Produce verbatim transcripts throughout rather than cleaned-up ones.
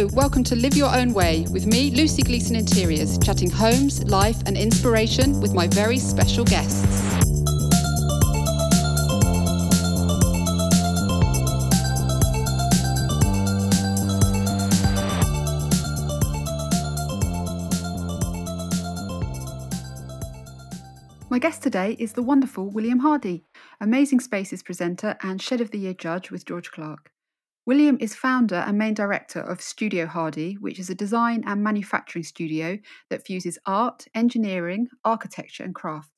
Hello, welcome to Live Your Own Way with me, Lucy Gleeson Interiors, chatting homes, life and inspiration with my very special guests. My guest today is the wonderful William Hardy, Amazing Spaces presenter and Shed of the Year judge with George Clarke. William is founder and main director of Studio Hardy, which is a design and manufacturing studio that fuses art, engineering, architecture and craft.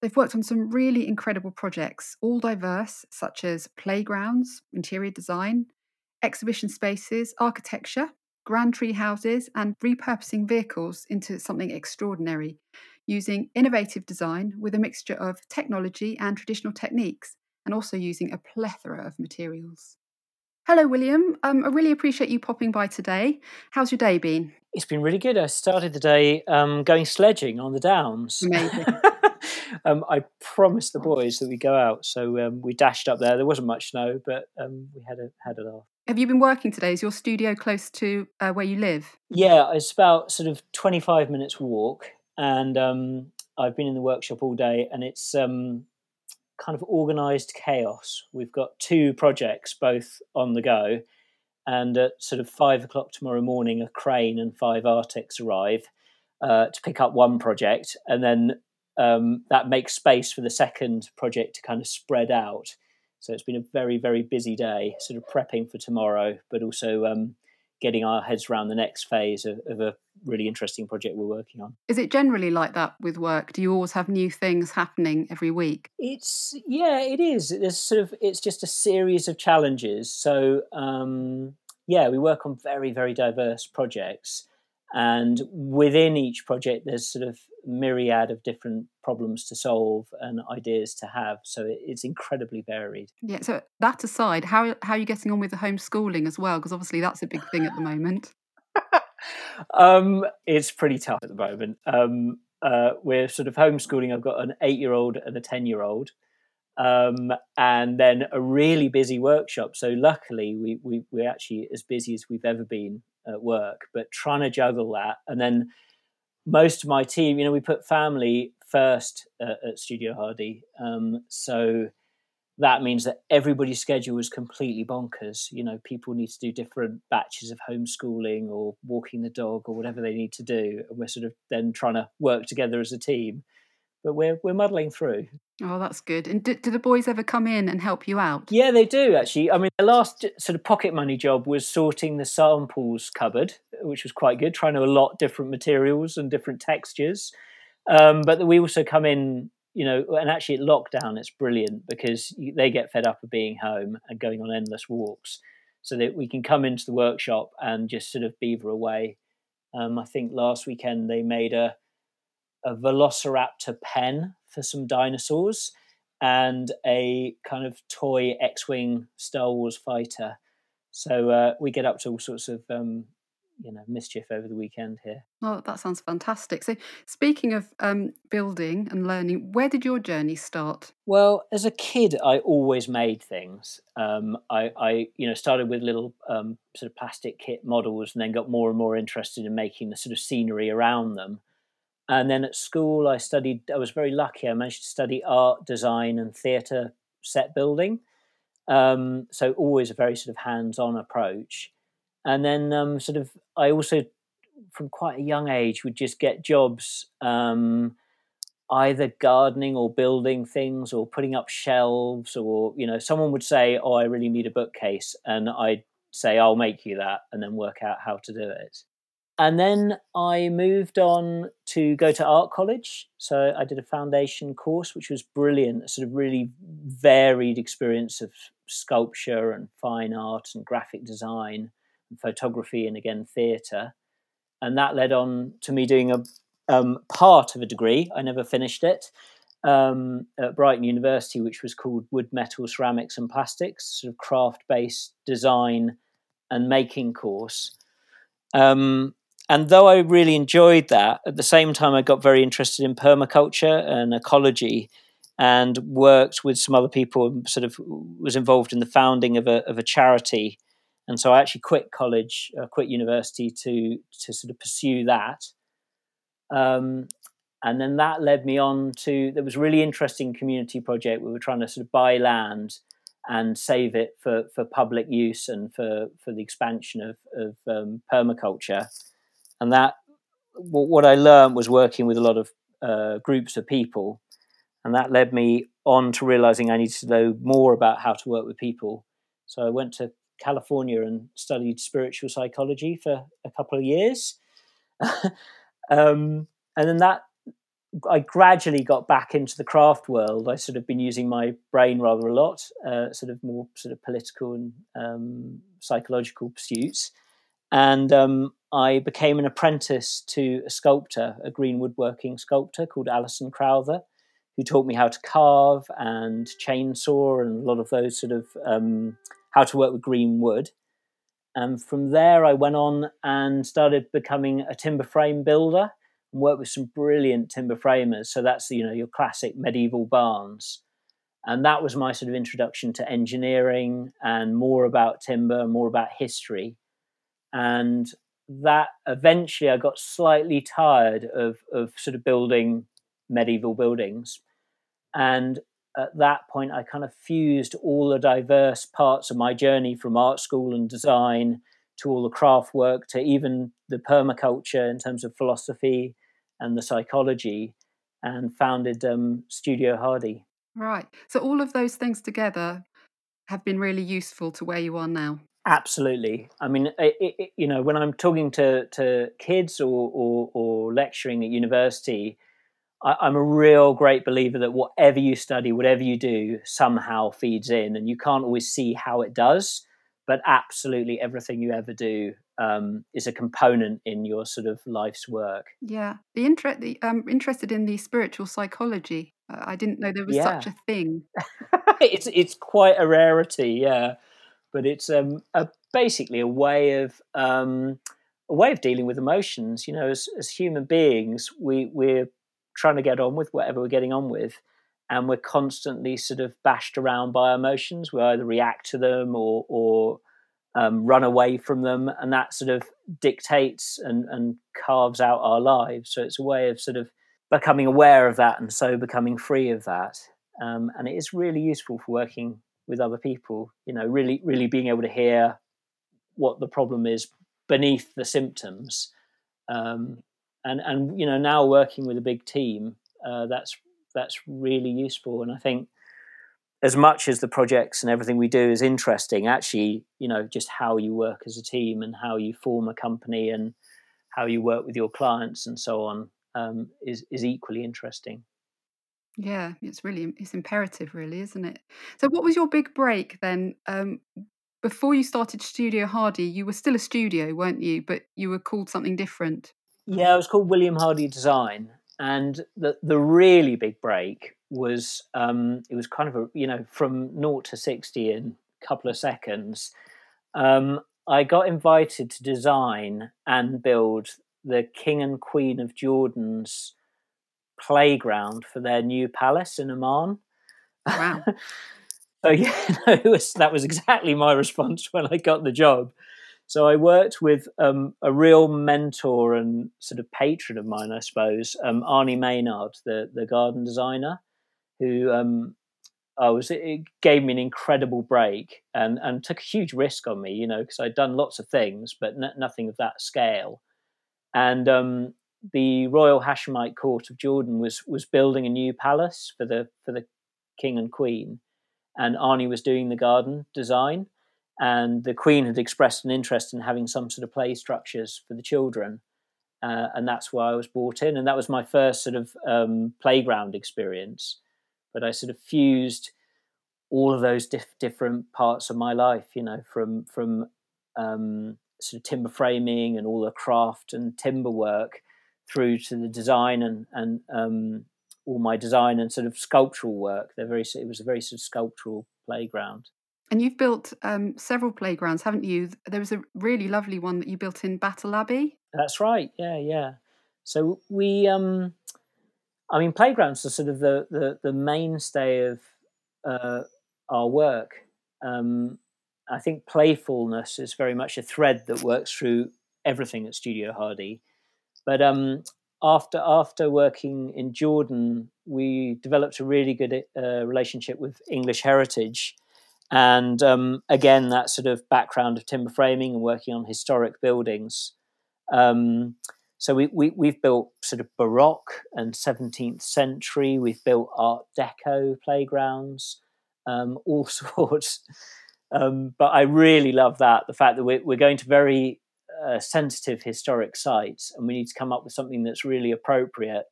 They've worked on some really incredible projects, all diverse, such as playgrounds, interior design, exhibition spaces, architecture, grand tree houses and repurposing vehicles into something extraordinary, using innovative design with a mixture of technology and traditional techniques, and also using a plethora of materials. Hello, William. Um, I really appreciate you popping by today. How's your day been? It's been really good. I started the day um, going sledging on the Downs. Amazing. um, I promised the boys that we go out, so um, we dashed up there. There wasn't much snow, but um, we had a had a laugh. Have you been working today? Is your studio close to uh, where you live? Yeah, it's about sort of twenty-five minutes walk. And um, I've been in the workshop all day, and it's um, kind of organised chaos. We've got two projects, both on the go, and at sort of five o'clock tomorrow morning, a crane and five Arctics arrive uh, to pick up one project, and then um, that makes space for the second project to kind of spread out. So it's been a very, very busy day, sort of prepping for tomorrow, but also um, getting our heads around the next phase of, of a really interesting project we're working on. Is it generally like that with work? Do you always have new things happening every week? It's, yeah, it is. There's sort of, it's just a series of challenges. So, um, yeah, we work on very, very diverse projects. And within each project, there's sort of myriad of different problems to solve and ideas to have. So it's incredibly varied. Yeah. So that aside, how, how are you getting on with the homeschooling as well? Because obviously that's a big thing at the moment. um, it's pretty tough at the moment. Um, uh, we're sort of homeschooling. I've got an eight-year-old and a ten-year-old. Um, and then a really busy workshop. So luckily, we, we, we're actually as busy as we've ever been at work, but trying to juggle that. And then most of my team, you know, we put family first uh, at Studio Hardy. Um, so that means that everybody's schedule is completely bonkers. You know, people need to do different batches of homeschooling or walking the dog or whatever they need to do. And we're sort of then trying to work together as a team. But we're we're muddling through. Oh, that's good. And do, do the boys ever come in and help you out? Yeah, they do, actually. I mean, the last sort of pocket money job was sorting the samples cupboard, which was quite good, trying to allot different materials and different textures. Um, but we also come in, you know, and actually at lockdown, it's brilliant because they get fed up of being home and going on endless walks so that we can come into the workshop and just sort of beaver away. Um, I think last weekend they made a a velociraptor pen for some dinosaurs and a kind of toy X-Wing Star Wars fighter. So uh, we get up to all sorts of, um, you know, mischief over the weekend here. Oh, that sounds fantastic. So speaking of um, building and learning, where did your journey start? Well, as a kid, I always made things. Um, I, I, you know, started with little um, sort of plastic kit models and then got more and more interested in making the sort of scenery around them. And then at school, I studied, I was very lucky, I managed to study art, design and theatre set building. Um, so always a very sort of hands-on approach. And then um, sort of, I also, from quite a young age, would just get jobs um, either gardening or building things or putting up shelves or, you know, someone would say, oh, I really need a bookcase. And I'd say, I'll make you that and then work out how to do it. And then I moved on to go to art college. So I did a foundation course, which was brilliant, a sort of really varied experience of sculpture and fine art and graphic design and photography and, again, theatre. And that led on to me doing a um, part of a degree. I never finished it um, at Brighton University, which was called Wood, Metal, Ceramics and Plastics, sort of craft-based design and making course. Um, And though I really enjoyed that, at the same time, I got very interested in permaculture and ecology and worked with some other people and sort of was involved in the founding of a of a charity And so I actually quit college, uh, quit university to to sort of pursue that. Um, and then that led me on to, there was a really interesting community project. We were trying to sort of buy land and save it for, for public use and for, for the expansion of, of um, permaculture. And that, what I learned was working with a lot of uh, groups of people. And that led me on to realizing I needed to know more about how to work with people. So I went to California and studied spiritual psychology for a couple of years. um, and then that, I gradually got back into the craft world. I sort of been using my brain rather a lot, uh, sort of more sort of political and um, psychological pursuits. And um, I became an apprentice to a sculptor, a green woodworking sculptor called Alison Crowther, who taught me how to carve and chainsaw and a lot of those sort of um, how to work with green wood. And from there, I went on and started becoming a timber frame builder. Work with some brilliant timber framers. So that's, you know, your classic medieval barns. And that was my sort of introduction to engineering and more about timber, more about history. And that eventually I got slightly tired of, of sort of building medieval buildings. And at that point, I kind of fused all the diverse parts of my journey from art school and design to all the craft work, to even the permaculture in terms of philosophy and the psychology, and founded um, Studio Hardy. Right. So all of those things together have been really useful to where you are now. Absolutely. I mean, it, it, you know, when I'm talking to, to kids or, or, or lecturing at university, I, I'm a real great believer that whatever you study, whatever you do, somehow feeds in, and you can't always see how it does. But absolutely everything you ever do um, is a component in your sort of life's work. Yeah. The interest, I'm interested in the spiritual psychology. Uh, I didn't know there was yeah. such a thing. it's it's quite a rarity, yeah. But it's um, a, basically a way of um, a way of dealing with emotions. You know, as as human beings, we we're trying to get on with whatever we're getting on with. And we're constantly sort of bashed around by emotions. We either react to them or, or um, run away from them. And that sort of dictates and, and carves out our lives. So it's a way of sort of becoming aware of that and so becoming free of that. Um, and it is really useful for working with other people, you know, really, really being able to hear what the problem is beneath the symptoms. Um, and, and, you know, now working with a big team, uh, that's that's really useful. And I think as much as the projects and everything we do is interesting, actually, you know, just how you work as a team and how you form a company and how you work with your clients and so on um, is, is equally interesting. Yeah, it's really, it's imperative really, isn't it? So what was your big break then? Um, before you started Studio Hardy, you were still a studio, weren't you? But you were called something different. Yeah, it was called William Hardy Design. And the the really big break was um, it was kind of a, you know, from naught to sixty in a couple of seconds. Um, I got invited to design and build the King and Queen of Jordan's playground for their new palace in Amman. Wow! So yeah, no, was, that was exactly my response when I got the job. So I worked with um, a real mentor and sort of patron of mine, I suppose, um, Arnie Maynard, the, the garden designer, who um, I was. It gave me an incredible break and, and took a huge risk on me, you know, because I'd done lots of things, but n- nothing of that scale. And um, the Royal Hashemite Court of Jordan was was building a new palace for the for the king and queen, and Arnie was doing the garden design. And the Queen had expressed an interest in having some sort of play structures for the children. Uh, and that's why I was brought in. And that was my first sort of um, playground experience. But I sort of fused all of those diff- different parts of my life, you know, from from um, sort of timber framing and all the craft and timber work through to the design and, and um, all my design and sort of sculptural work. They're very, it was a very sort of sculptural playground. And you've built um, several playgrounds, haven't you? There was a really lovely one that you built in Battle Abbey. That's right. Yeah, yeah. So we, um, I mean, playgrounds are sort of the the, the mainstay of uh, our work. Um, I think playfulness is very much a thread that works through everything at Studio Hardy. But um, after after working in Jordan, we developed a really good uh, relationship with English Heritage. And um, again, that sort of background of timber framing and working on historic buildings. Um, so we, we, we've built sort of Baroque and seventeenth century. We've built Art Deco playgrounds, um, all sorts. Um, but I really love that, the fact that we're, we're going to very uh, sensitive historic sites, and we need to come up with something that's really appropriate,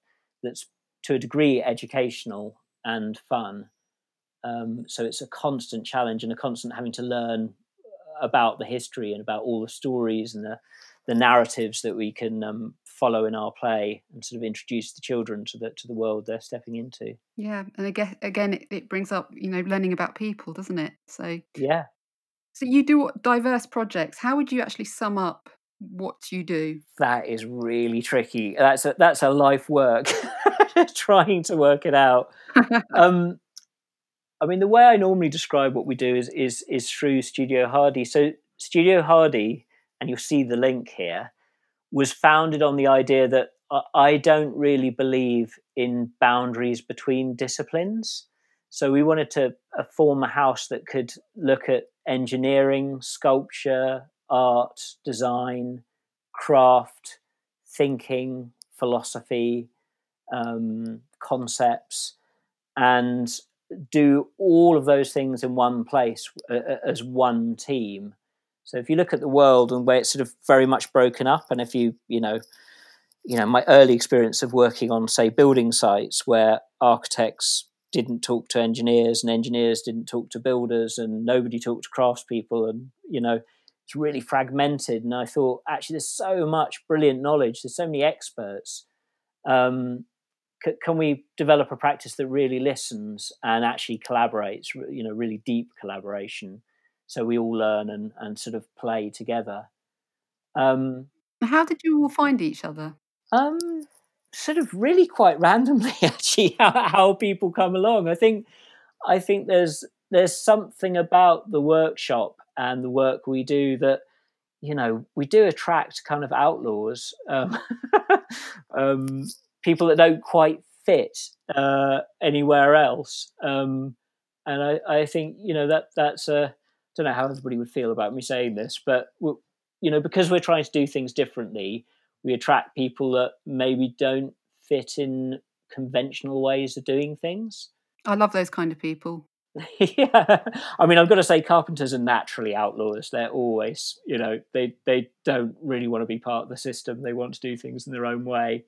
that's to a degree educational and fun. Um, so it's a constant challenge and a constant having to learn about the history and about all the stories and the, the narratives that we can um, follow in our play and sort of introduce the children to the to the world they're stepping into. Yeah, and I guess, again, it, it brings up, you know, learning about people, doesn't it? So yeah. So you do diverse projects. How would you actually sum up what you do? That is really tricky. That's a, that's a life work, trying to work it out. Um, I mean, the way I normally describe what we do is is is through Studio Hardy. So Studio Hardy, and you'll see the link here, was founded on the idea that I don't really believe in boundaries between disciplines. So we wanted to uh, form a house that could look at engineering, sculpture, art, design, craft, thinking, philosophy, um, concepts, and do all of those things in one place uh, as one team. So if you look at the world and where it's sort of very much broken up, and if you, you know, you know, my early experience of working on, say, building sites where architects didn't talk to engineers and engineers didn't talk to builders and nobody talked to craftspeople, and, you know, it's really fragmented. And I thought, actually, there's so much brilliant knowledge. There's so many experts. Um, Can we develop a practice that really listens and actually collaborates, you know, really deep collaboration, so we all learn and, and sort of play together? Um, how did you all find each other? Um, sort of really quite randomly, actually, how, how people come along. I think I think there's there's something about the workshop and the work we do that, you know, we do attract kind of outlaws. Um, um, people that don't quite fit uh, anywhere else. Um, and I, I think, you know, that that's a, I don't know how everybody would feel about me saying this, but, you know, because we're trying to do things differently, we attract people that maybe don't fit in conventional ways of doing things. I love those kind of people. Yeah. I mean, I've got to say, carpenters are naturally outlaws. They're always, you know, they, they don't really want to be part of the system. They want to do things in their own way.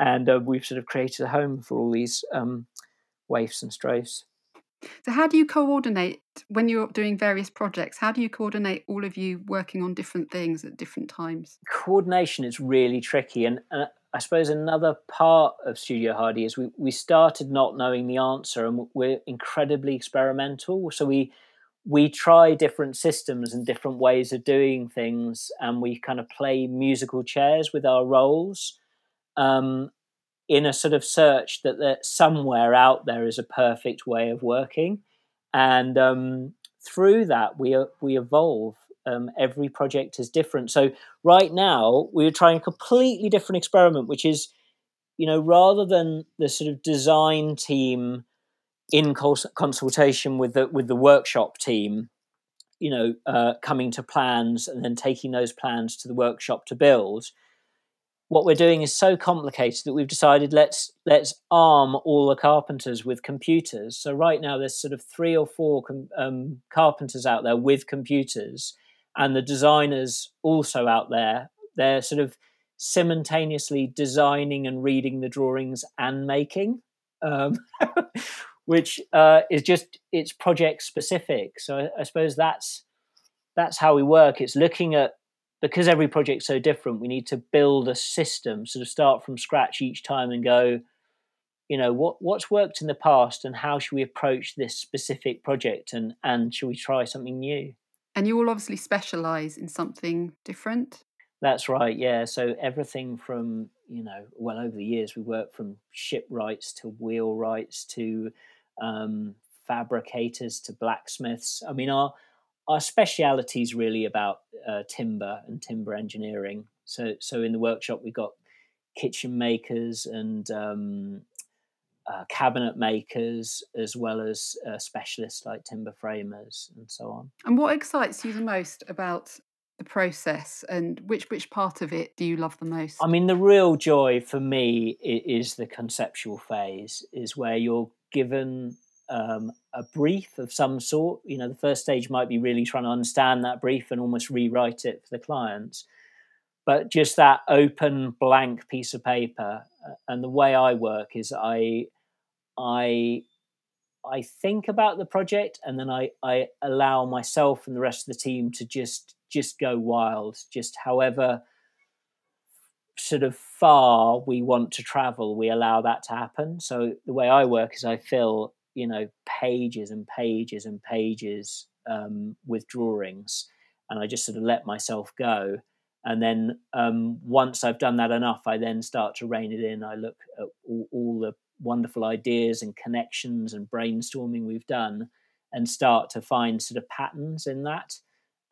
And uh, we've sort of created a home for all these um, waifs and strays. So how do you coordinate when you're doing various projects? How do you coordinate all of you working on different things at different times? Coordination is really tricky. And uh, I suppose another part of Studio Hardy is we, we started not knowing the answer, and we're incredibly experimental. So we we try different systems and different ways of doing things, and we kind of play musical chairs with our roles. Um, in a sort of search that, that somewhere out there is a perfect way of working. And um, through that, we we evolve. Um, every project is different. So right now, we're trying a completely different experiment, which is, you know, rather than the sort of design team in cons- consultation with the, with the workshop team, you know, uh, coming to plans and then taking those plans to the workshop to build, what we're doing is so complicated that we've decided let's let's arm all the carpenters with computers. So right now there's sort of three or four com- um, carpenters out there with computers, and the designers also out there. They're sort of simultaneously designing and reading the drawings and making, um, which uh, is just, it's project specific. So I, I suppose that's that's how we work. It's looking at, because every project's so different, we need to build a system, sort of start from scratch each time and go, you know, what what's worked in the past and how should we approach this specific project, and, and should we try something new? And you all obviously specialise in something different? That's right, yeah. So everything from, you know, well, over the years we worked from shipwrights to wheelwrights to um, fabricators to blacksmiths. I mean, our... our speciality is really about uh, timber and timber engineering. So, so in the workshop, we've got kitchen makers and um, uh, cabinet makers, as well as uh, specialists like timber framers and so on. And what excites you the most about the process, and which which part of it do you love the most? I mean, the real joy for me is the conceptual phase, is where you're given um, a brief of some sort. You know, the first stage might be really trying to understand that brief and almost rewrite it for the clients. But just that open, blank piece of paper. And the way I work is I, I, I think about the project, and then I, I allow myself and the rest of the team to just, just go wild, just however sort of far we want to travel, we allow that to happen. So the way I work is I fill, you know, pages and pages and pages um, with drawings, and I just sort of let myself go. And then um, once I've done that enough, I then start to rein it in. I look at all, all the wonderful ideas and connections and brainstorming we've done, and start to find sort of patterns in that,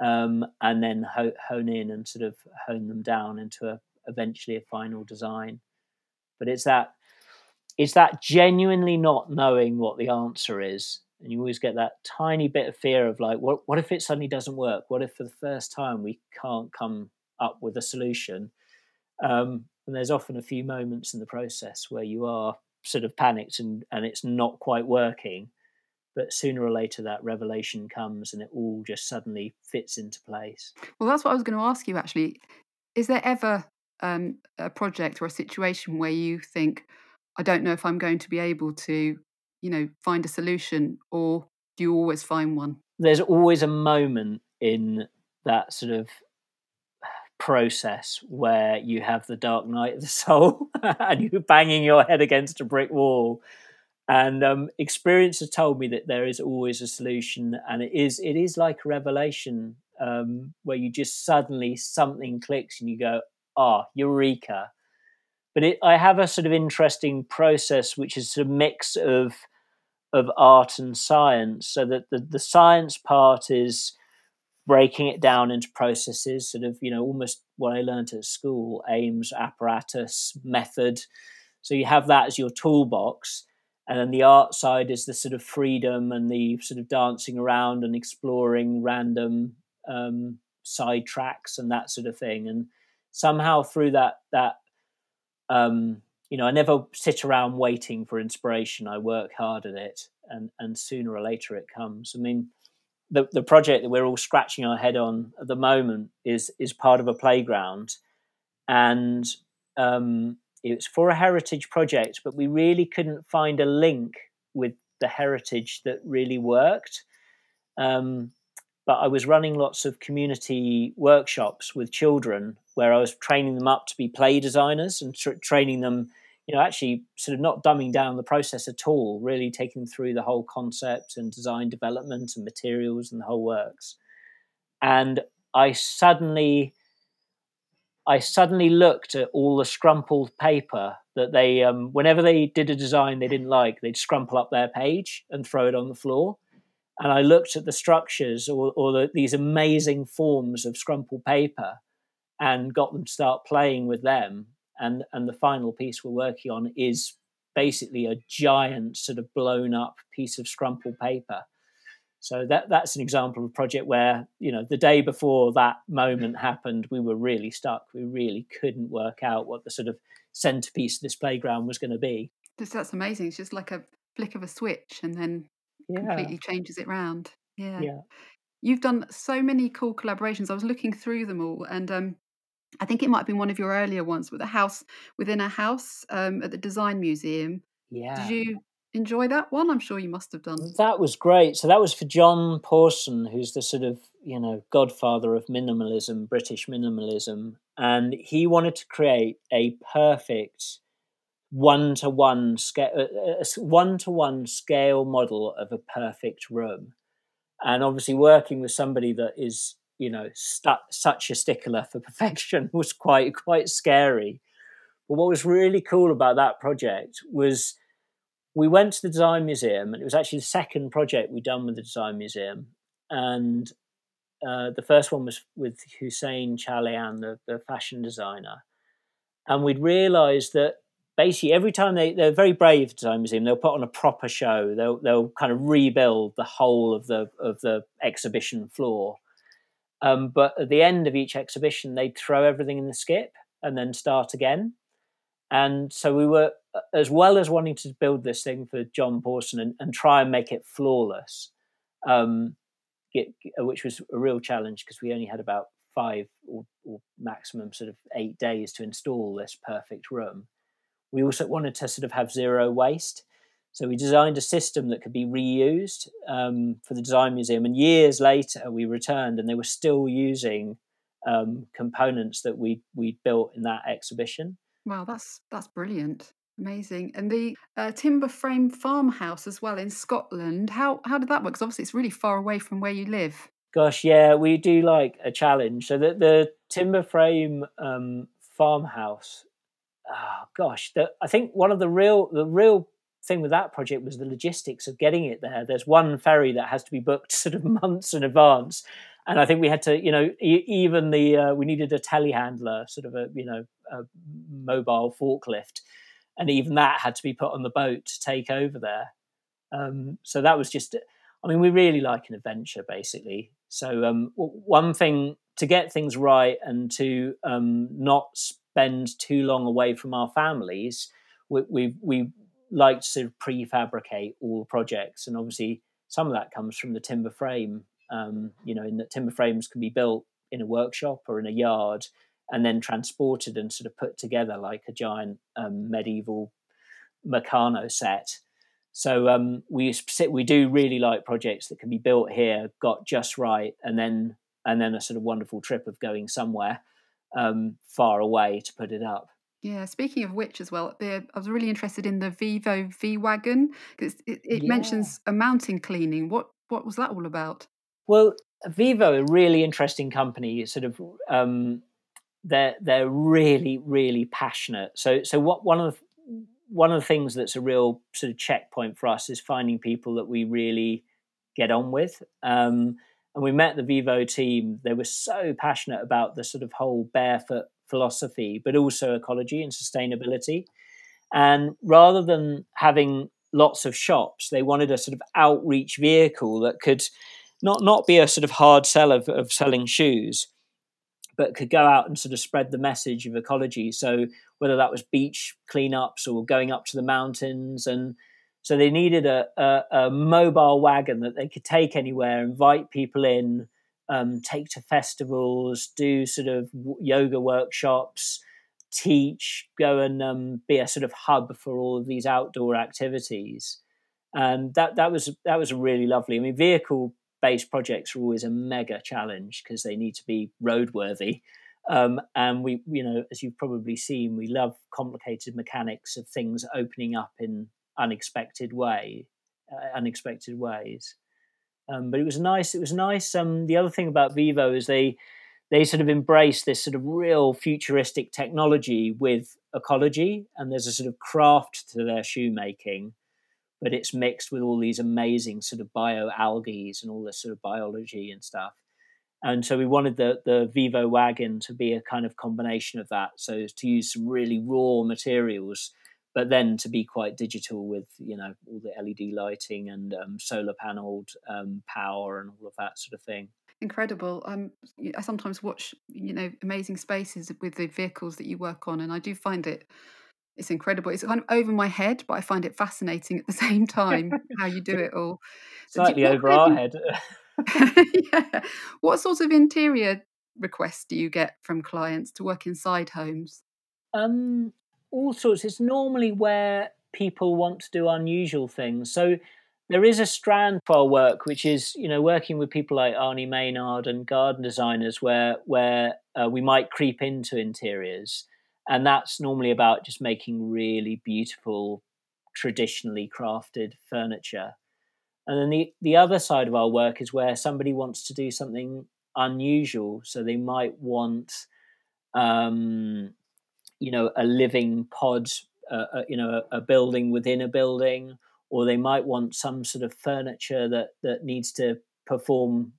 um, and then ho- hone in and sort of hone them down into a, eventually a final design. But it's that, it's that genuinely not knowing what the answer is. And you always get that tiny bit of fear of like, what, what if it suddenly doesn't work? What if for the first time we can't come up with a solution? Um, and there's often a few moments in the process where you are sort of panicked and, and it's not quite working, but sooner or later that revelation comes and it all just suddenly fits into place. Well, that's what I was going to ask you actually. Is there ever um, a project or a situation where you think, I don't know if I'm going to be able to, you know, find a solution, or do you always find one? There's always a moment in that sort of process where you have the dark night of the soul and you're banging your head against a brick wall. And um, experience has told me that there is always a solution, and it is it is like a revelation um, where you just suddenly something clicks and you go, ah, eureka. But it, I have a sort of interesting process which is a mix of of art and science, so that the, the science part is breaking it down into processes, sort of, you know, almost what I learned at school, aims, apparatus, method. So you have that as your toolbox. And then the art side is the sort of freedom and the sort of dancing around and exploring random um, side tracks and that sort of thing. And somehow through that, that um, you know, I never sit around waiting for inspiration. I work hard at it, and, and sooner or later it comes. I mean, The, the project that we're all scratching our head on at the moment is is part of a playground, and um, it's for a heritage project, but we really couldn't find a link with the heritage that really worked. Um, but I was running lots of community workshops with children where I was training them up to be play designers and tra- training them, you know, actually sort of not dumbing down the process at all, really taking them through the whole concept and design development and materials and the whole works. And I suddenly, I suddenly looked at all the scrumpled paper that they, um, whenever they did a design they didn't like, they'd scrumple up their page and throw it on the floor. And I looked at the structures or, or the, these amazing forms of scrumpled paper and got them to start playing with them. And and the final piece we're working on is basically a giant sort of blown up piece of scrumpled paper. So that that's an example of a project where, you know, the day before that moment happened, we were really stuck. We really couldn't work out what the sort of centerpiece of this playground was going to be. That's amazing. It's just like a flick of a switch and then yeah. completely changes it round. Yeah. yeah. You've done so many cool collaborations. I was looking through them all, and um I think it might have been one of your earlier ones with a house within a house um, at the Design Museum. Yeah. Did you enjoy that one? I'm sure you must have done. That was great. So that was for John Pawson, who's the sort of, you know, godfather of minimalism, British minimalism. And he wanted to create a perfect one-to-one scale, a one-to-one scale model of a perfect room. And obviously working with somebody that is, you know, st- such a stickler for perfection was quite, quite scary. But what was really cool about that project was we went to the Design Museum, and it was actually the second project we'd done with the Design Museum. And Uh, the first one was with Hussein Chalayan, the, the fashion designer. And we'd realised that basically every time they, they're very brave Design Museum, they'll put on a proper show. They'll they'll kind of rebuild the whole of the of the exhibition floor. Um, but at the end of each exhibition, they'd throw everything in the skip and then start again. And so we were, as well as wanting to build this thing for John Pawson and, and try and make it flawless, um, get, which was a real challenge because we only had about five or, or maximum sort of eight days to install this perfect room. We also wanted to sort of have zero waste. So we designed a system that could be reused um, for the Design Museum. And years later, we returned and they were still using um, components that we we built in that exhibition. Wow, that's that's brilliant. Amazing. And the uh, timber frame farmhouse as well in Scotland, how, how did that work? Because obviously it's really far away from where you live. Gosh, yeah, we do like a challenge. So the, the timber frame um, farmhouse... Oh, gosh, the, I think one of the real the real thing with that project was the logistics of getting it there. There's one ferry that has to be booked sort of months in advance, and I think we had to, you know, e- even the uh, we needed a telehandler, sort of a you know a mobile forklift, and even that had to be put on the boat to take over there. Um, so that was just, I mean, we really like an adventure, basically. So um, one thing to get things right and to um, not Sp- spend too long away from our families, we, we we like to prefabricate all projects, and obviously some of that comes from the timber frame. Um, you know, in that timber frames can be built in a workshop or in a yard, and then transported and sort of put together like a giant um, medieval Meccano set. So um, we we do really like projects that can be built here, got just right, and then and then a sort of wonderful trip of going somewhere um far away to put it up. Yeah, speaking of which as well, the, I was really interested in the Vivo V-Wagon because it, it yeah. mentions a mountain cleaning. What what was that all about? Well, Vivo, a really interesting company, sort of um they're they're really, really passionate. So so what one of one of the things that's a real sort of checkpoint for us is finding people that we really get on with. Um And we met the Vivo team. They were so passionate about the sort of whole barefoot philosophy, but also ecology and sustainability. And rather than having lots of shops, they wanted a sort of outreach vehicle that could not, not be a sort of hard sell of, of selling shoes, but could go out and sort of spread the message of ecology. So whether that was beach cleanups or going up to the mountains, and so they needed a, a, a mobile wagon that they could take anywhere, invite people in, um, take to festivals, do sort of yoga workshops, teach, go and um, be a sort of hub for all of these outdoor activities. And that that was that was really lovely. I mean, vehicle-based projects are always a mega challenge because they need to be roadworthy. Um, and we, you know, as you've probably seen, we love complicated mechanics of things opening up in unexpected way uh, unexpected ways um, but it was nice it was nice um the other thing about Vivo is they they sort of embrace this sort of real futuristic technology with ecology, and there's a sort of craft to their shoemaking, but it's mixed with all these amazing sort of bioalgae and all this sort of biology and stuff. And so we wanted the the Vivo wagon to be a kind of combination of that, so to use some really raw materials, but then to be quite digital with, you know, all the L E D lighting and um, solar panelled um, power and all of that sort of thing. Incredible. Um, I sometimes watch, you know, Amazing Spaces with the vehicles that you work on, and I do find it, it's incredible. It's kind of over my head, but I find it fascinating at the same time how you do it all. Slightly you, over our head. Yeah. What sort of interior requests do you get from clients to work inside homes? Um. All sorts. It's normally where people want to do unusual things. So there is a strand for our work, which is, you know, working with people like Arnie Maynard and garden designers, where where uh, we might creep into interiors, and that's normally about just making really beautiful, traditionally crafted furniture. And then the the other side of our work is where somebody wants to do something unusual. So they might want, um, you know, a living pod, uh, uh, you know, a, a building within a building, or they might want some sort of furniture that, that needs to perform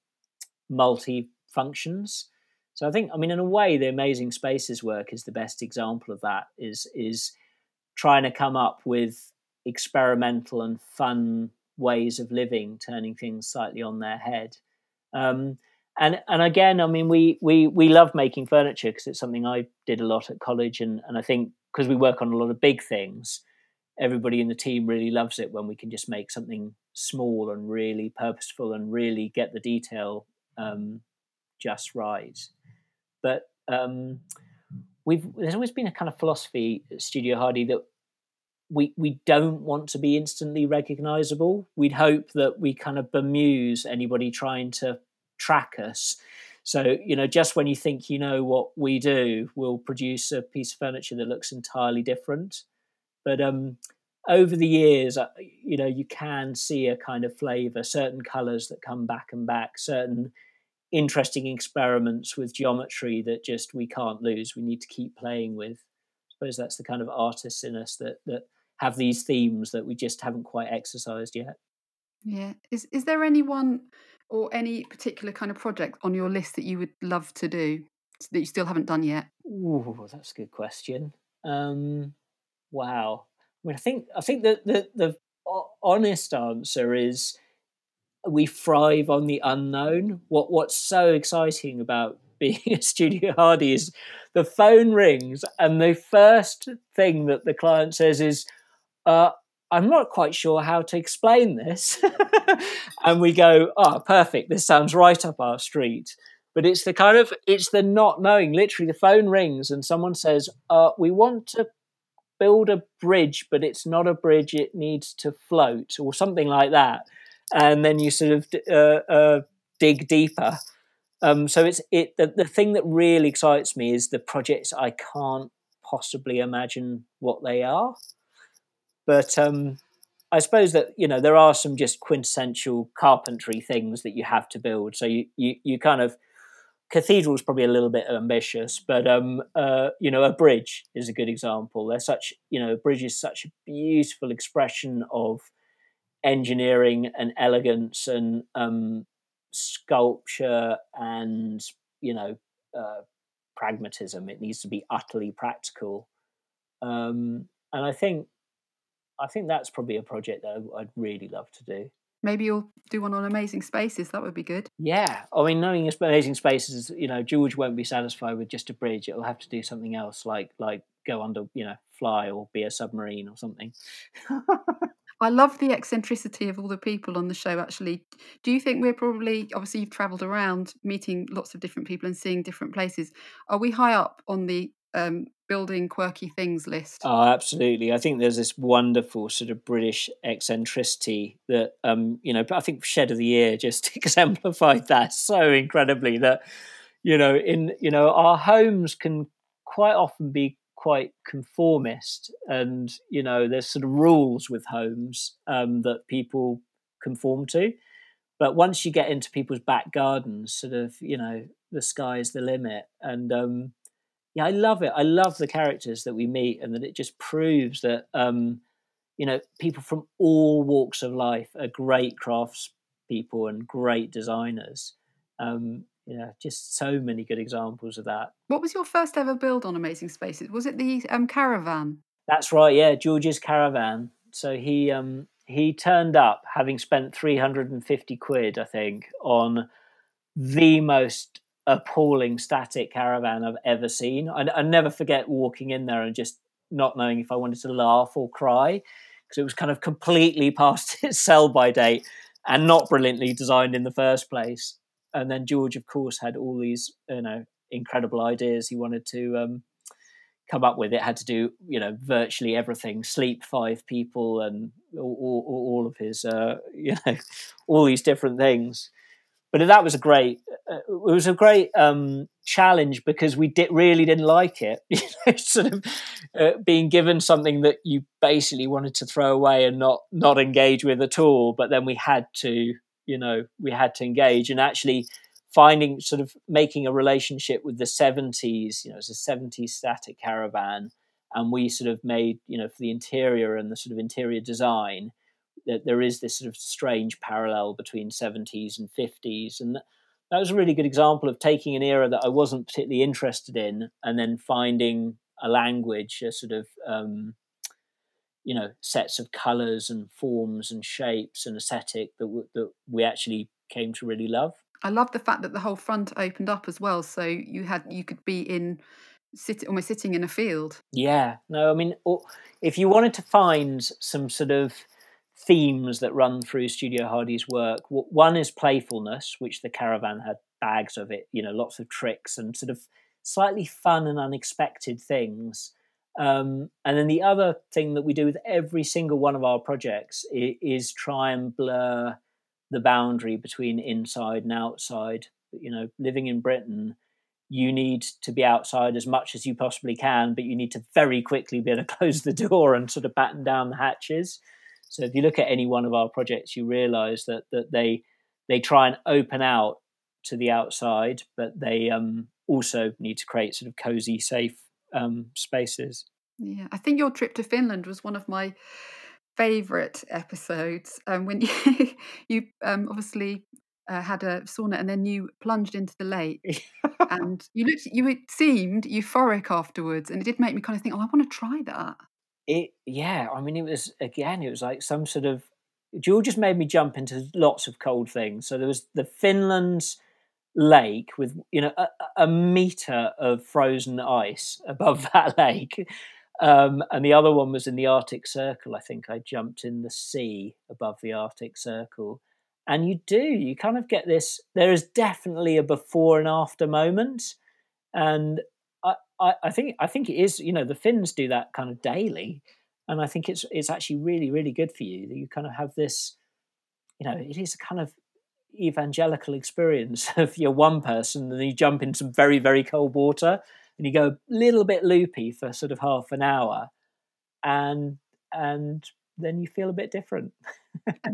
multi-functions. So I think, I mean, in a way, the Amazing Spaces work is the best example of that, is is trying to come up with experimental and fun ways of living, turning things slightly on their head. Um, and and again, I mean, we we we love making furniture because it's something I did a lot at college, and and I think because we work on a lot of big things, everybody in the team really loves it when we can just make something small and really purposeful and really get the detail um, just right. But um, we've there's always been a kind of philosophy at Studio Hardy that we we don't want to be instantly recognisable. We'd hope that we kind of bamuse anybody trying to track us. So, you know, just when you think you know what we do, we'll produce a piece of furniture that looks entirely different. But um, over the years, you know, you can see a kind of flavour, certain colours that come back and back, certain interesting experiments with geometry that just we can't lose. We need to keep playing with. I suppose that's the kind of artists in us that that have these themes that we just haven't quite exercised yet. Yeah. Is is there anyone or any particular kind of project on your list that you would love to do that you still haven't done yet? Ooh, that's a good question. Um, wow. I mean, I think I think that the the honest answer is, we thrive on the unknown. What what's so exciting about being at Studio Hardy is the phone rings and the first thing that the client says is, uh, I'm not quite sure how to explain this. And we go, oh, perfect. This sounds right up our street. But it's the kind of, it's the not knowing. Literally the phone rings and someone says, uh, we want to build a bridge, but it's not a bridge. It needs to float or something like that. And then you sort of uh, uh, dig deeper. Um, so it's it the, the thing that really excites me is the projects I can't possibly imagine what they are. But um, I suppose that, you know, there are some just quintessential carpentry things that you have to build. So you you, you kind of, cathedral's probably a little bit ambitious, but um, uh, you know, a bridge is a good example. They're such, you know, a bridge is such a beautiful expression of engineering and elegance and um, sculpture and, you know, uh, pragmatism. It needs to be utterly practical. Um, and I think I think that's probably a project that I'd really love to do. Maybe you'll do one on Amazing Spaces. That would be good. Yeah. I mean, knowing Amazing Spaces, you know, George won't be satisfied with just a bridge. It'll have to do something else, like like go under, you know, fly or be a submarine or something. I love the eccentricity of all the people on the show, actually. Do you think we're probably, obviously you've travelled around meeting lots of different people and seeing different places. Are we high up on the um, building quirky things list? Oh, absolutely. I think there's this wonderful sort of British eccentricity that, um, you know, I think Shed of the Year just exemplified that so incredibly that, you know, in, you know, our homes can quite often be quite conformist, and you know there's sort of rules with homes um, that people conform to, but once you get into people's back gardens, sort of, you know, the sky's the limit. And um, yeah, I love it. I love the characters that we meet, and that it just proves that um, you know, people from all walks of life are great crafts people and great designers. Um, Yeah, just so many good examples of that. What was your first ever build on Amazing Spaces? Was it the um, caravan? That's right, yeah, George's caravan. So he um, he turned up having spent three hundred fifty quid, I think, on the most appalling static caravan I've ever seen. I, I never forget walking in there and just not knowing if I wanted to laugh or cry, because it was kind of completely past its sell-by date and not brilliantly designed in the first place. And then George, of course, had all these, you know, incredible ideas he wanted to um, come up with. It had to do, you know, virtually everything, sleep five people and all, all, all of his, uh, you know, all these different things. But that was a great, uh, it was a great um, challenge, because we did, really didn't like it, you know, sort of uh, being given something that you basically wanted to throw away and not not engage with at all. But then we had to, you know, we had to engage, and actually finding sort of making a relationship with the seventies, you know, it's a seventies static caravan. And we sort of made, you know, for the interior and the sort of interior design, that there is this sort of strange parallel between seventies and fifties. And that was a really good example of taking an era that I wasn't particularly interested in and then finding a language, a sort of, um, you know, sets of colours and forms and shapes and aesthetic that w- that we actually came to really love. I love the fact that the whole front opened up as well. So you had you could be in sit, almost sitting in a field. Yeah. No, I mean, if you wanted to find some sort of themes that run through Studio Hardy's work, one is playfulness, which the caravan had bags of it, you know, lots of tricks and sort of slightly fun and unexpected things. Um, and then the other thing that we do with every single one of our projects is, is try and blur the boundary between inside and outside. You know, living in Britain, you need to be outside as much as you possibly can, but you need to very quickly be able to close the door and sort of batten down the hatches. So if you look at any one of our projects, you realise that that they they try and open out to the outside, but they um, also need to create sort of cosy, safe um, spaces. Yeah, I think your trip to Finland was one of my favourite episodes, um, when you you um, obviously uh, had a sauna and then you plunged into the lake, and you looked you seemed euphoric afterwards, and it did make me kind of think, oh, I want to try that. It yeah, I mean, it was again, it was like some sort of. Jewel just made me jump into lots of cold things. So there was the Finland's lake with you know a, a metre of frozen ice above that lake. Um, and the other one was in the Arctic Circle. I think I jumped in the sea above the Arctic Circle. And you do, you kind of get this, there is definitely a before and after moment. And I, I, I think I think it is, you know, the Finns do that kind of daily. And I think it's it's actually really, really good for you that you kind of have this, you know, it is a kind of evangelical experience of you're one person and then you jump in some very, very cold water. And you go a little bit loopy for sort of half an hour, and and then you feel a bit different.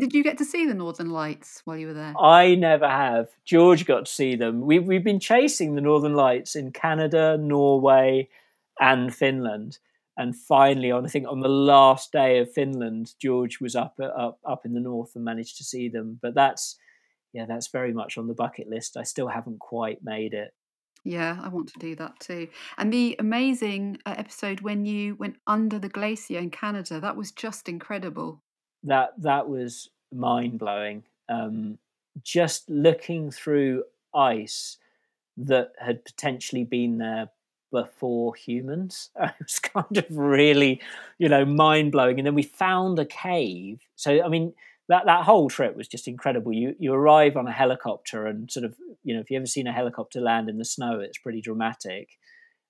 Did you get to see the Northern Lights while you were there? I never have. George got to see them. We, we've been chasing the Northern Lights in Canada, Norway, and Finland. And finally, on I think on the last day of Finland, George was up up up in the north and managed to see them. But that's yeah, that's very much on the bucket list. I still haven't quite made it. Yeah, I want to do that too. And the amazing episode when you went under the glacier in Canada, that was just incredible. That that was mind-blowing. Um, just looking through ice that had potentially been there before humans. It was kind of really, you know, mind-blowing. And then we found a cave. So, I mean, that, that whole trip was just incredible. You you arrive on a helicopter and sort of, you know, if you've ever seen a helicopter land in the snow, it's pretty dramatic.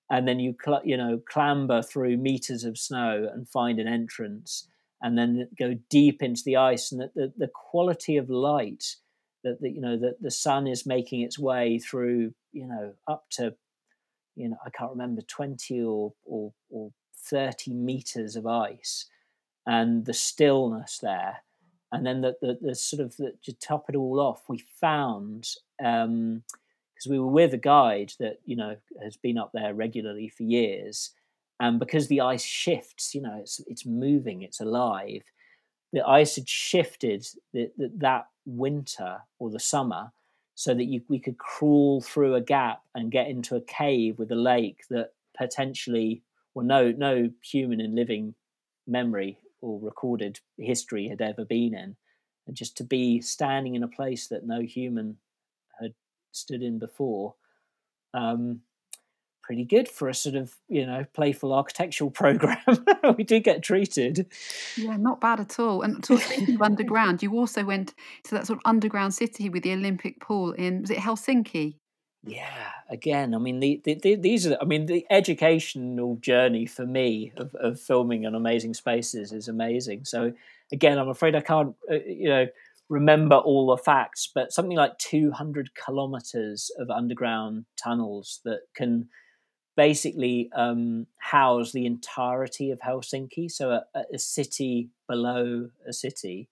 And then you, cl- you know, clamber through meters of snow and find an entrance and then go deep into the ice. And the, the, the quality of light that, the, you know, that the sun is making its way through, you know, up to, you know, I can't remember, twenty or or, or thirty meters of ice and the stillness there. And then the, the, the sort of the, to top it all off, we found, because um, we were with a guide that, you know, has been up there regularly for years. And because the ice shifts, you know, it's it's moving, it's alive. The ice had shifted the, the, that winter or the summer so that you, we could crawl through a gap and get into a cave with a lake that potentially, well, no, no human in living memory or recorded history had ever been in, and just to be standing in a place that no human had stood in before, um, pretty good for a sort of, you know, playful architectural program. We did get treated. Yeah, not bad at all. And speaking of underground, you also went to that sort of underground city with the Olympic pool in, was it Helsinki? Yeah, again, I mean, the, the, the, these are, I mean, the educational journey for me of, of filming on Amazing Spaces is amazing. So, again, I'm afraid I can't, uh, you know, remember all the facts, but something like two hundred kilometres of underground tunnels that can basically um, house the entirety of Helsinki. So, a, a city below a city.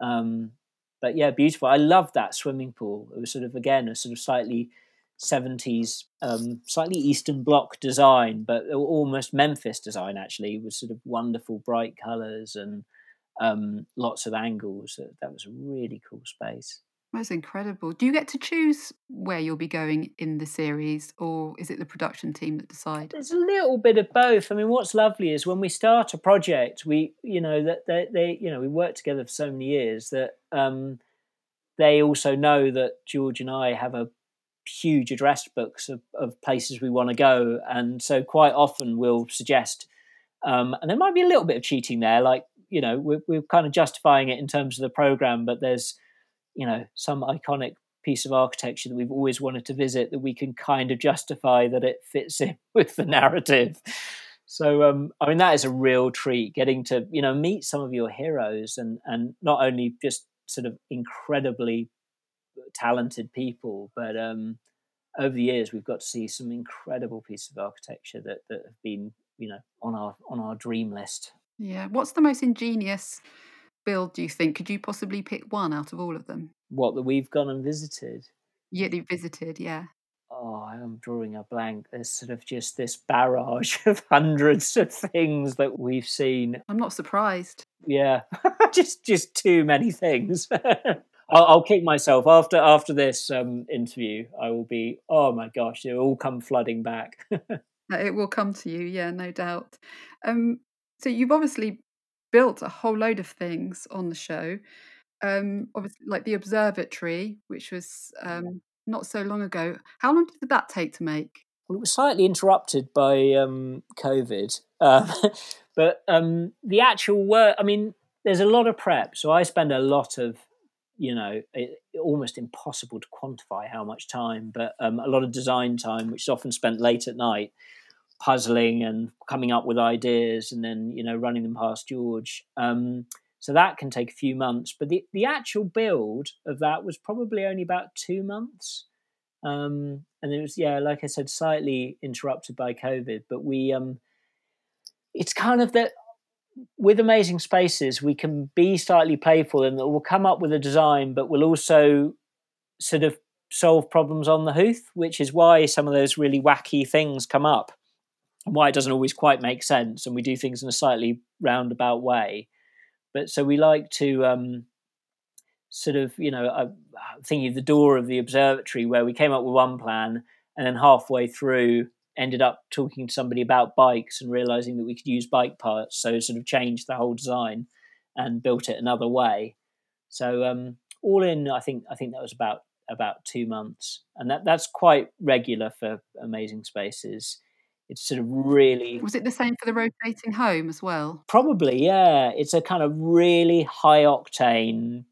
Um, but yeah, beautiful. I loved that swimming pool. It was sort of, again, a sort of slightly seventies, um, slightly Eastern Bloc design, but almost Memphis design, actually. It was sort of wonderful, bright colours and um, lots of angles. That was a really cool space. That's incredible. Do you get to choose where you'll be going in the series, or is it the production team that decide? There's a little bit of both. I mean, what's lovely is when we start a project, we, you know, that they, they, you know, we worked together for so many years that um, they also know that George and I have a huge address books of, of places we want to go, and so quite often we'll suggest, um, and there might be a little bit of cheating there, like, you know, we're, we're kind of justifying it in terms of the program, but there's, you know, some iconic piece of architecture that we've always wanted to visit that we can kind of justify that it fits in with the narrative. So, um, I mean, that is a real treat, getting to, you know, meet some of your heroes, and, and not only just sort of incredibly talented people, but um, over the years we've got to see some incredible pieces of architecture that, that have been, you know, on our on our dream list. Yeah. What's the most ingenious build, do you think? Could you possibly pick one out of all of them? What, that we've gone and visited? Yeah, they've visited, yeah. Oh, I'm drawing a blank. There's sort of just this barrage of hundreds of things that we've seen. I'm not surprised. Yeah, just just too many things. I'll, I'll kick myself after after this um, interview. I will be, oh my gosh, it'll all come flooding back. It will come to you, yeah, no doubt. Um, so you've obviously built a whole load of things on the show. Um, obviously, like the observatory, which was um, not so long ago. How long did that take to make? Well, it was slightly interrupted by um, COVID, uh, but um, the actual work, I mean, there's a lot of prep. So I spend a lot of, you know, it, almost impossible to quantify how much time, but um, a lot of design time, which is often spent late at night, puzzling and coming up with ideas, and then, you know, running them past George. Um, so that can take a few months. But the, the actual build of that was probably only about two months. Um, and it was, yeah, like I said, slightly interrupted by COVID. But we, um, it's kind of that with Amazing Spaces, we can be slightly playful, and we'll come up with a design, but we'll also sort of solve problems on the hoof, which is why some of those really wacky things come up, and why it doesn't always quite make sense, and we do things in a slightly roundabout way. But so we like to um, sort of, you know, I'm thinking of the door of the observatory, where we came up with one plan, and then halfway through ended up talking to somebody about bikes and realising that we could use bike parts, so sort of changed the whole design and built it another way. So um, all in, I think I think that was about about two months, and that that's quite regular for Amazing Spaces. It's sort of really... Was it the same for the rotating home as well? Probably, yeah. It's a kind of really high-octane,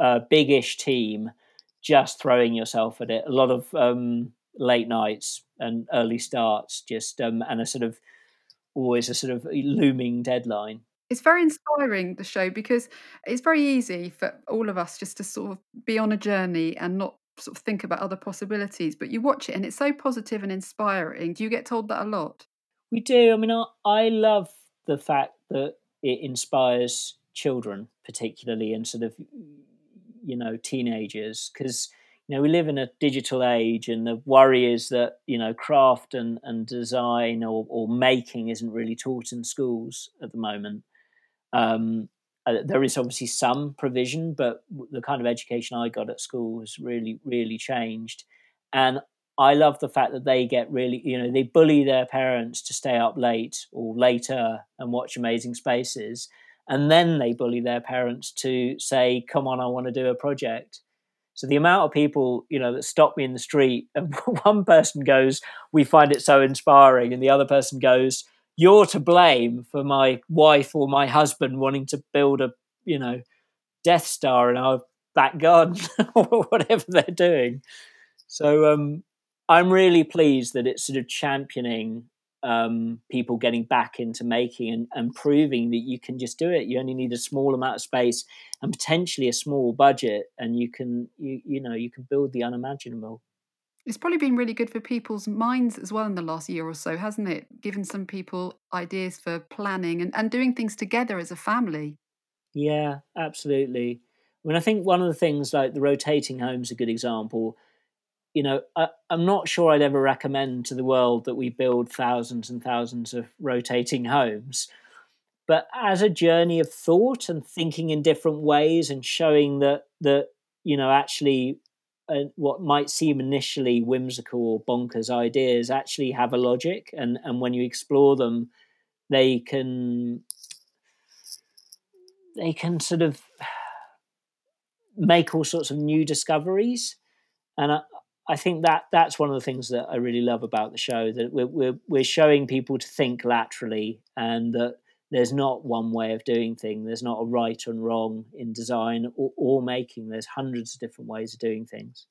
uh, big-ish team, just throwing yourself at it. A lot of um, late nights and early starts, just um, and a sort of always a sort of looming deadline. It's very inspiring, the show, because it's very easy for all of us just to sort of be on a journey and not sort of think about other possibilities, but you watch it and it's so positive and inspiring. Do you get told that a lot? We do. I mean, I, I love the fact that it inspires children, particularly, and sort of, you know, teenagers, because, you know, we live in a digital age, and the worry is that, you know, craft and, and design or, or making isn't really taught in schools at the moment. Um, Uh, there is obviously some provision, but the kind of education I got at school has really, really changed. And I love the fact that they get really, you know, they bully their parents to stay up late or later and watch Amazing Spaces. And then they bully their parents to say, come on, I want to do a project. So the amount of people, you know, that stop me in the street, and one person goes, we find it so inspiring. And the other person goes, you're to blame for my wife or my husband wanting to build a, you know, Death Star in our back garden or whatever they're doing. So um, I'm really pleased that it's sort of championing um, people getting back into making and, and proving that you can just do it. You only need a small amount of space and potentially a small budget, and you can, you, you know, you can build the unimaginable. It's probably been really good for people's minds as well in the last year or so, hasn't it? Given some people ideas for planning and, and doing things together as a family. Yeah, absolutely. I mean, I think one of the things, like the rotating home's a good example. You know, I, I'm not sure I'd ever recommend to the world that we build thousands and thousands of rotating homes. But as a journey of thought and thinking in different ways, and showing that, that you know, actually uh, what might seem initially whimsical or bonkers ideas actually have a logic. And, and when you explore them, they can, they can sort of make all sorts of new discoveries. And I, I think that that's one of the things that I really love about the show, that we're, we're, we're showing people to think laterally, and that there's not one way of doing things. There's not a right and wrong in design or, or making. There's hundreds of different ways of doing things.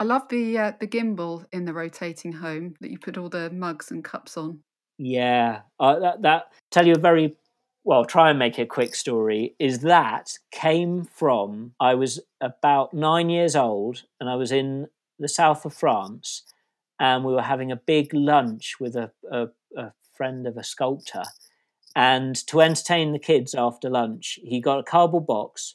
I love the uh, the gimbal in the rotating home that you put all the mugs and cups on. Yeah, uh, that, that tell you a very, well, try and make a quick story, is that came from, I was about nine years old and I was in the south of France, and we were having a big lunch with a, a, a friend of a sculptor. And to entertain the kids after lunch, he got a cardboard box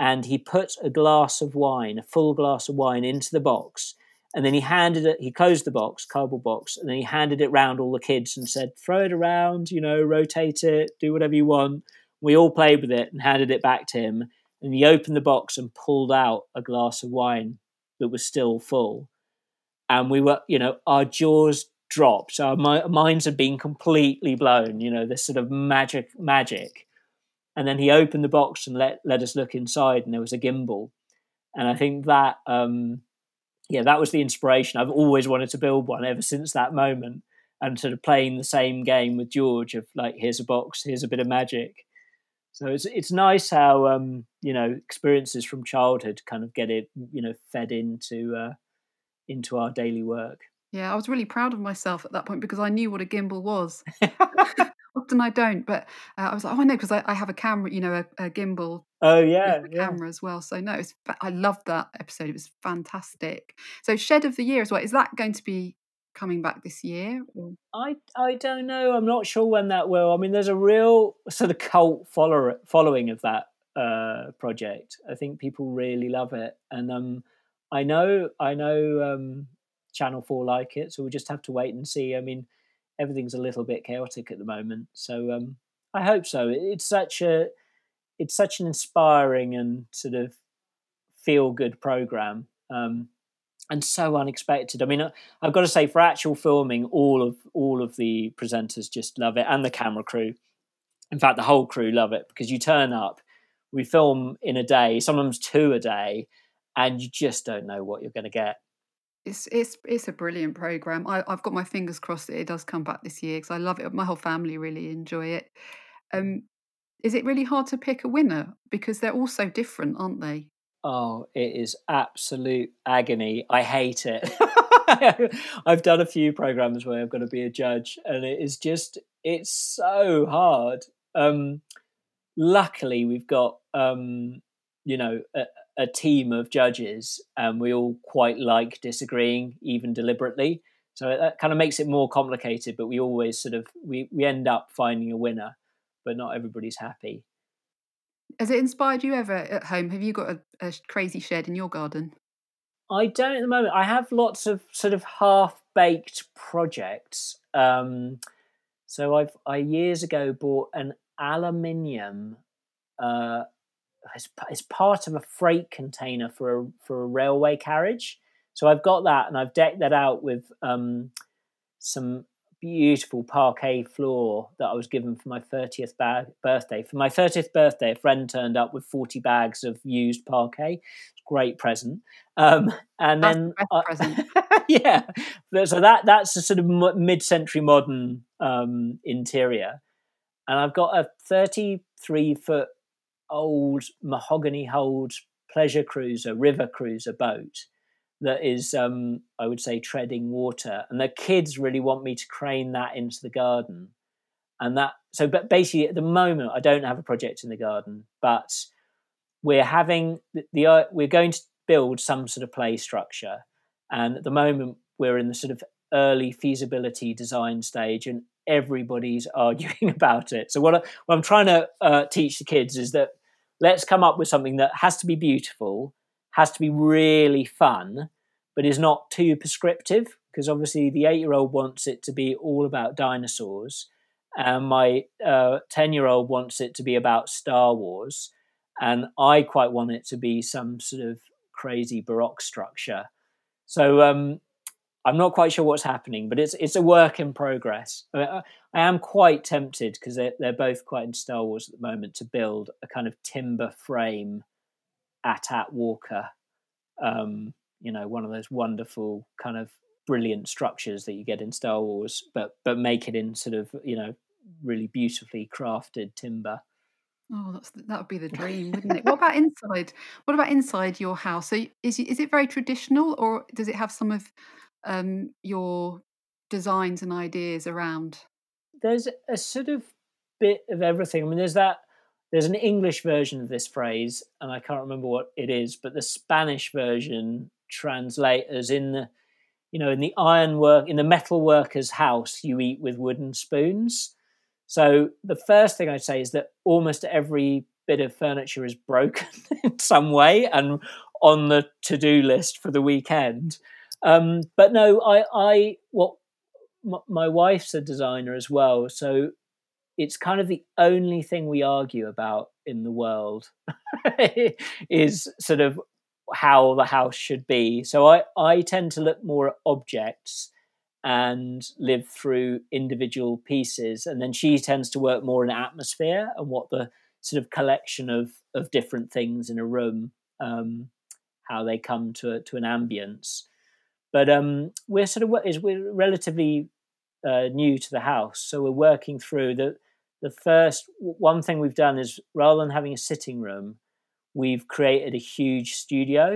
and he put a glass of wine, a full glass of wine, into the box. And then he handed it, he closed the box, cardboard box, and then he handed it round all the kids and said, throw it around, you know, rotate it, do whatever you want. We all played with it and handed it back to him. And he opened the box and pulled out a glass of wine that was still full. And we were, you know, our jaws dropped. Our mi- minds had been completely blown, you know, this sort of magic, magic. And then he opened the box and let, let us look inside, and there was a gimbal. And I think that, um, yeah, that was the inspiration. I've always wanted to build one ever since that moment, and sort of playing the same game with George of like, here's a box, here's a bit of magic. So it's it's nice how um, you know, experiences from childhood kind of get it, you know, fed into uh, into our daily work. Yeah, I was really proud of myself at that point because I knew what a gimbal was. Often I don't, but uh, I was like, oh, I know, because I, I have a camera, you know, a, a gimbal. Oh, yeah. With a yeah. camera as well. So, no, it's, I loved that episode. It was fantastic. So, Shed of the Year as well. Is that going to be coming back this year? Or? I, I don't know. I'm not sure when that will. I mean, there's a real sort of cult follower, following of that uh, project. I think people really love it. And um, I know, I know um, Channel four like it, so we'll just have to wait and see. I mean, everything's a little bit chaotic at the moment, so um, I hope so. It's such a, it's such an inspiring and sort of feel-good program, um, and so unexpected. I mean, I, I've got to say, for actual filming, all of all of the presenters just love it, and the camera crew. In fact, the whole crew love it because you turn up, we film in a day, sometimes two a day, and you just don't know what you're going to get. It's it's it's a brilliant programme. I've got my fingers crossed that it does come back this year because I love it. My whole family really enjoy it. Um, is it really hard to pick a winner? Because they're all so different, aren't they? Oh, it is absolute agony. I hate it. I've done a few programmes where I've got to be a judge, and it is just, it's so hard. Um, luckily, we've got, um, you know... A, a team of judges, and we all quite like disagreeing, even deliberately, so that kind of makes it more complicated, but we always sort of we we end up finding a winner, but not everybody's happy. Has it inspired you ever at home? Have you got a, a crazy shed in your garden? I don't at the moment. I have lots of sort of half-baked projects. Um so I've I years ago bought an aluminium uh it's part of a freight container for a for a railway carriage. So I've got that, and I've decked that out with um, some beautiful parquet floor that I was given for my thirtieth bag- birthday. For my thirtieth birthday, a friend turned up with forty bags of used parquet. Great present. Um, and that's then, the best uh, present. Yeah. So that that's a sort of mid-century modern um, interior, and I've got a thirty-three foot. Old mahogany hulled pleasure cruiser, river cruiser boat that is, um, I would say, treading water. And the kids really want me to crane that into the garden. And that, so but basically at the moment, I don't have a project in the garden, but we're having the, the uh, we're going to build some sort of play structure. And at the moment, we're in the sort of early feasibility design stage, and everybody's arguing about it. So what, I, what I'm trying to uh, teach the kids is that let's come up with something that has to be beautiful, has to be really fun, but is not too prescriptive, because obviously the eight-year-old wants it to be all about dinosaurs, and my uh, ten-year-old wants it to be about Star Wars, and I quite want it to be some sort of crazy Baroque structure. So um, I'm not quite sure what's happening, but it's it's a work in progress. I, mean, I, I am quite tempted, because they're, they're both quite into Star Wars at the moment, to build a kind of timber frame at-at Walker, um, you know, one of those wonderful kind of brilliant structures that you get in Star Wars, but but make it in sort of, you know, really beautifully crafted timber. Oh, that's, that would be the dream, wouldn't it? What about inside? What about inside your house? So is is it very traditional, or does it have some of um, your designs and ideas around? There's a sort of bit of everything. I mean, there's that. There's an English version of this phrase, and I can't remember what it is, but the Spanish version translators in the, you know, in the iron work, in the metal worker's house, you eat with wooden spoons. So the first thing I'd say is that almost every bit of furniture is broken in some way and on the to-do list for the weekend. Um, but no, I, I, what my wife's a designer as well, so it's kind of the only thing we argue about in the world is sort of how the house should be. So I, I tend to look more at objects and live through individual pieces. And then she tends to work more in atmosphere and what the sort of collection of, of different things in a room, um, how they come to, a, to an ambience. But um, we're sort of, we're relatively Uh, new to the house, so we're working through the the first one thing we've done is, rather than having a sitting room, we've created a huge studio,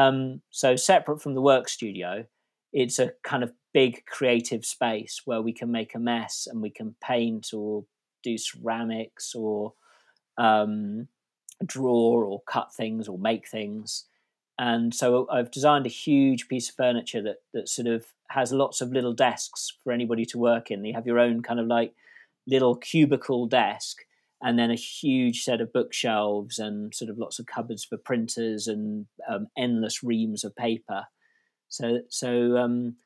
um so separate from the work studio. It's a kind of big creative space where we can make a mess and we can paint or do ceramics or um draw or cut things or make things. And so I've designed a huge piece of furniture that that sort of has lots of little desks for anybody to work in. You have your own kind of like little cubicle desk, and then a huge set of bookshelves and sort of lots of cupboards for printers and um, endless reams of paper. So so um,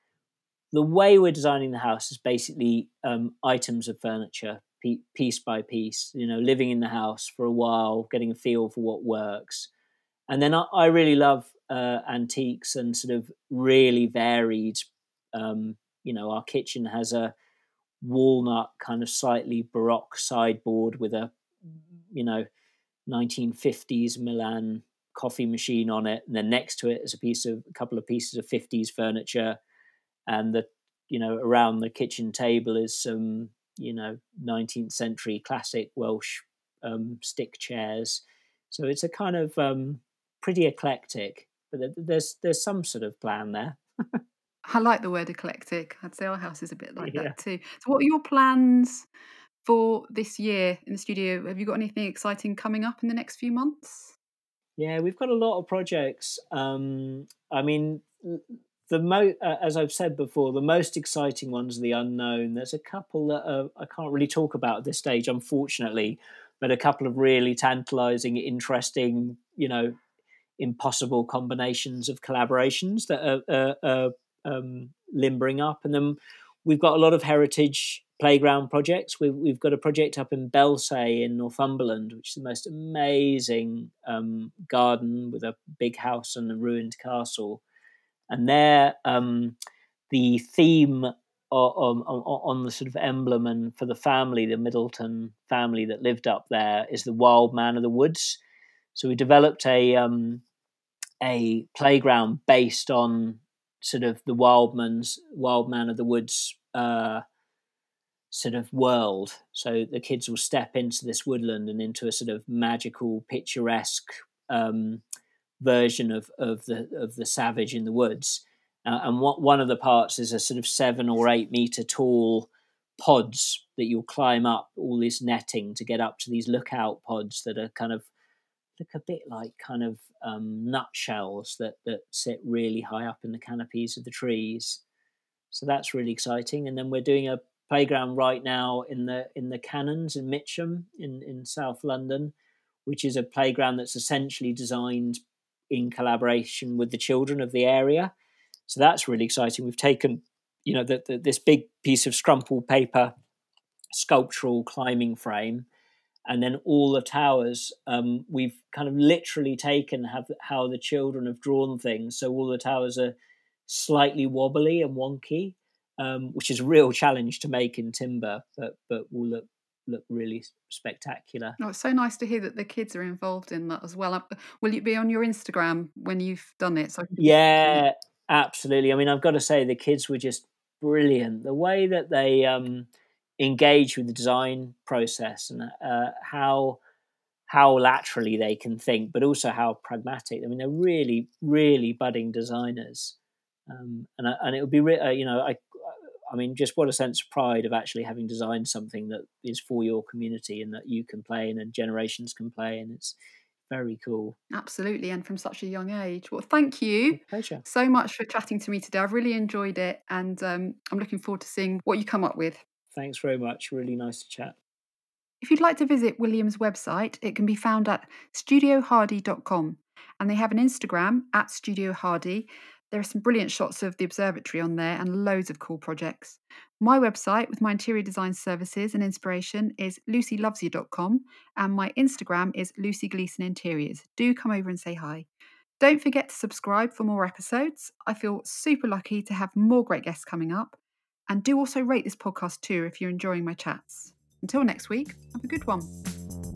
the way we're designing the house is basically um, items of furniture, piece by piece, you know, living in the house for a while, getting a feel for what works. And then I, I really love uh, antiques and sort of really varied. Um, you know, our kitchen has a walnut kind of slightly Baroque sideboard with a, you know, nineteen fifties Milan coffee machine on it. And then next to it is a piece of a couple of pieces of fifties furniture. And the, you know, around the kitchen table is some, you know, nineteenth century classic Welsh um, stick chairs. So it's a kind of, um, pretty eclectic, but there's there's some sort of plan there. I like the word eclectic. I'd say our house is a bit like yeah. that too. So what are your plans for this year in the studio? Have you got anything exciting coming up in the next few months? Yeah, we've got a lot of projects. Um, I mean, the mo- uh, as I've said before, the most exciting ones are the unknown. There's a couple that uh, I can't really talk about at this stage, unfortunately, but a couple of really tantalising, interesting, you know, impossible combinations of collaborations that are, are, are um, limbering up. And then we've got a lot of heritage playground projects. We've, we've got a project up in Belsay in Northumberland, which is the most amazing um, garden with a big house and a ruined castle. And there, um, the theme On, on, on the sort of emblem and for the family, the Middleton family that lived up there, is the wild man of the woods. So we developed a um, a playground based on sort of the wild man's wild man of the woods uh, sort of world. So the kids will step into this woodland and into a sort of magical, picturesque um, version of of the of the savage in the woods. Uh, and what, one of the parts is a sort of seven or eight metre tall pods that you'll climb up, all this netting to get up to these lookout pods that are kind of, look a bit like kind of um, nutshells that, that sit really high up in the canopies of the trees. So that's really exciting. And then we're doing a playground right now in the in the Canons in Mitcham in, in South London, which is a playground that's essentially designed in collaboration with the children of the area. So that's really exciting. We've taken, you know, the, the, this big piece of scrumpled paper sculptural climbing frame, and then all the towers, um, we've kind of literally taken have, how the children have drawn things. So all the towers are slightly wobbly and wonky, um, which is a real challenge to make in timber, but but will look look really spectacular. Oh, it's so nice to hear that the kids are involved in that as well. Will you be on your Instagram when you've done it? So yeah, absolutely. I mean, I've got to say the kids were just brilliant. The way that they um, engage with the design process and uh, how how laterally they can think, but also how pragmatic. I mean, they're really, really budding designers. Um, and I, and it would be, re- uh, you know, I I mean, just what a sense of pride of actually having designed something that is for your community and that you can play in and generations can play in. It's very cool. Absolutely, and from such a young age. Well, thank you Pleasure. so much for chatting to me today. I've really enjoyed it, and um, I'm looking forward to seeing what you come up with. Thanks very much. Really nice to chat. If you'd like to visit William's website, it can be found at studio hardy dot com, and they have an Instagram at Studio Hardy. There are some brilliant shots of the observatory on there and loads of cool projects. My website with my interior design services and inspiration is lucy loves you dot com, and my Instagram is Lucy Gleeson Interiors. Do come over and say hi. Don't forget to subscribe for more episodes. I feel super lucky to have more great guests coming up. And do also rate this podcast too if you're enjoying my chats. Until next week, have a good one.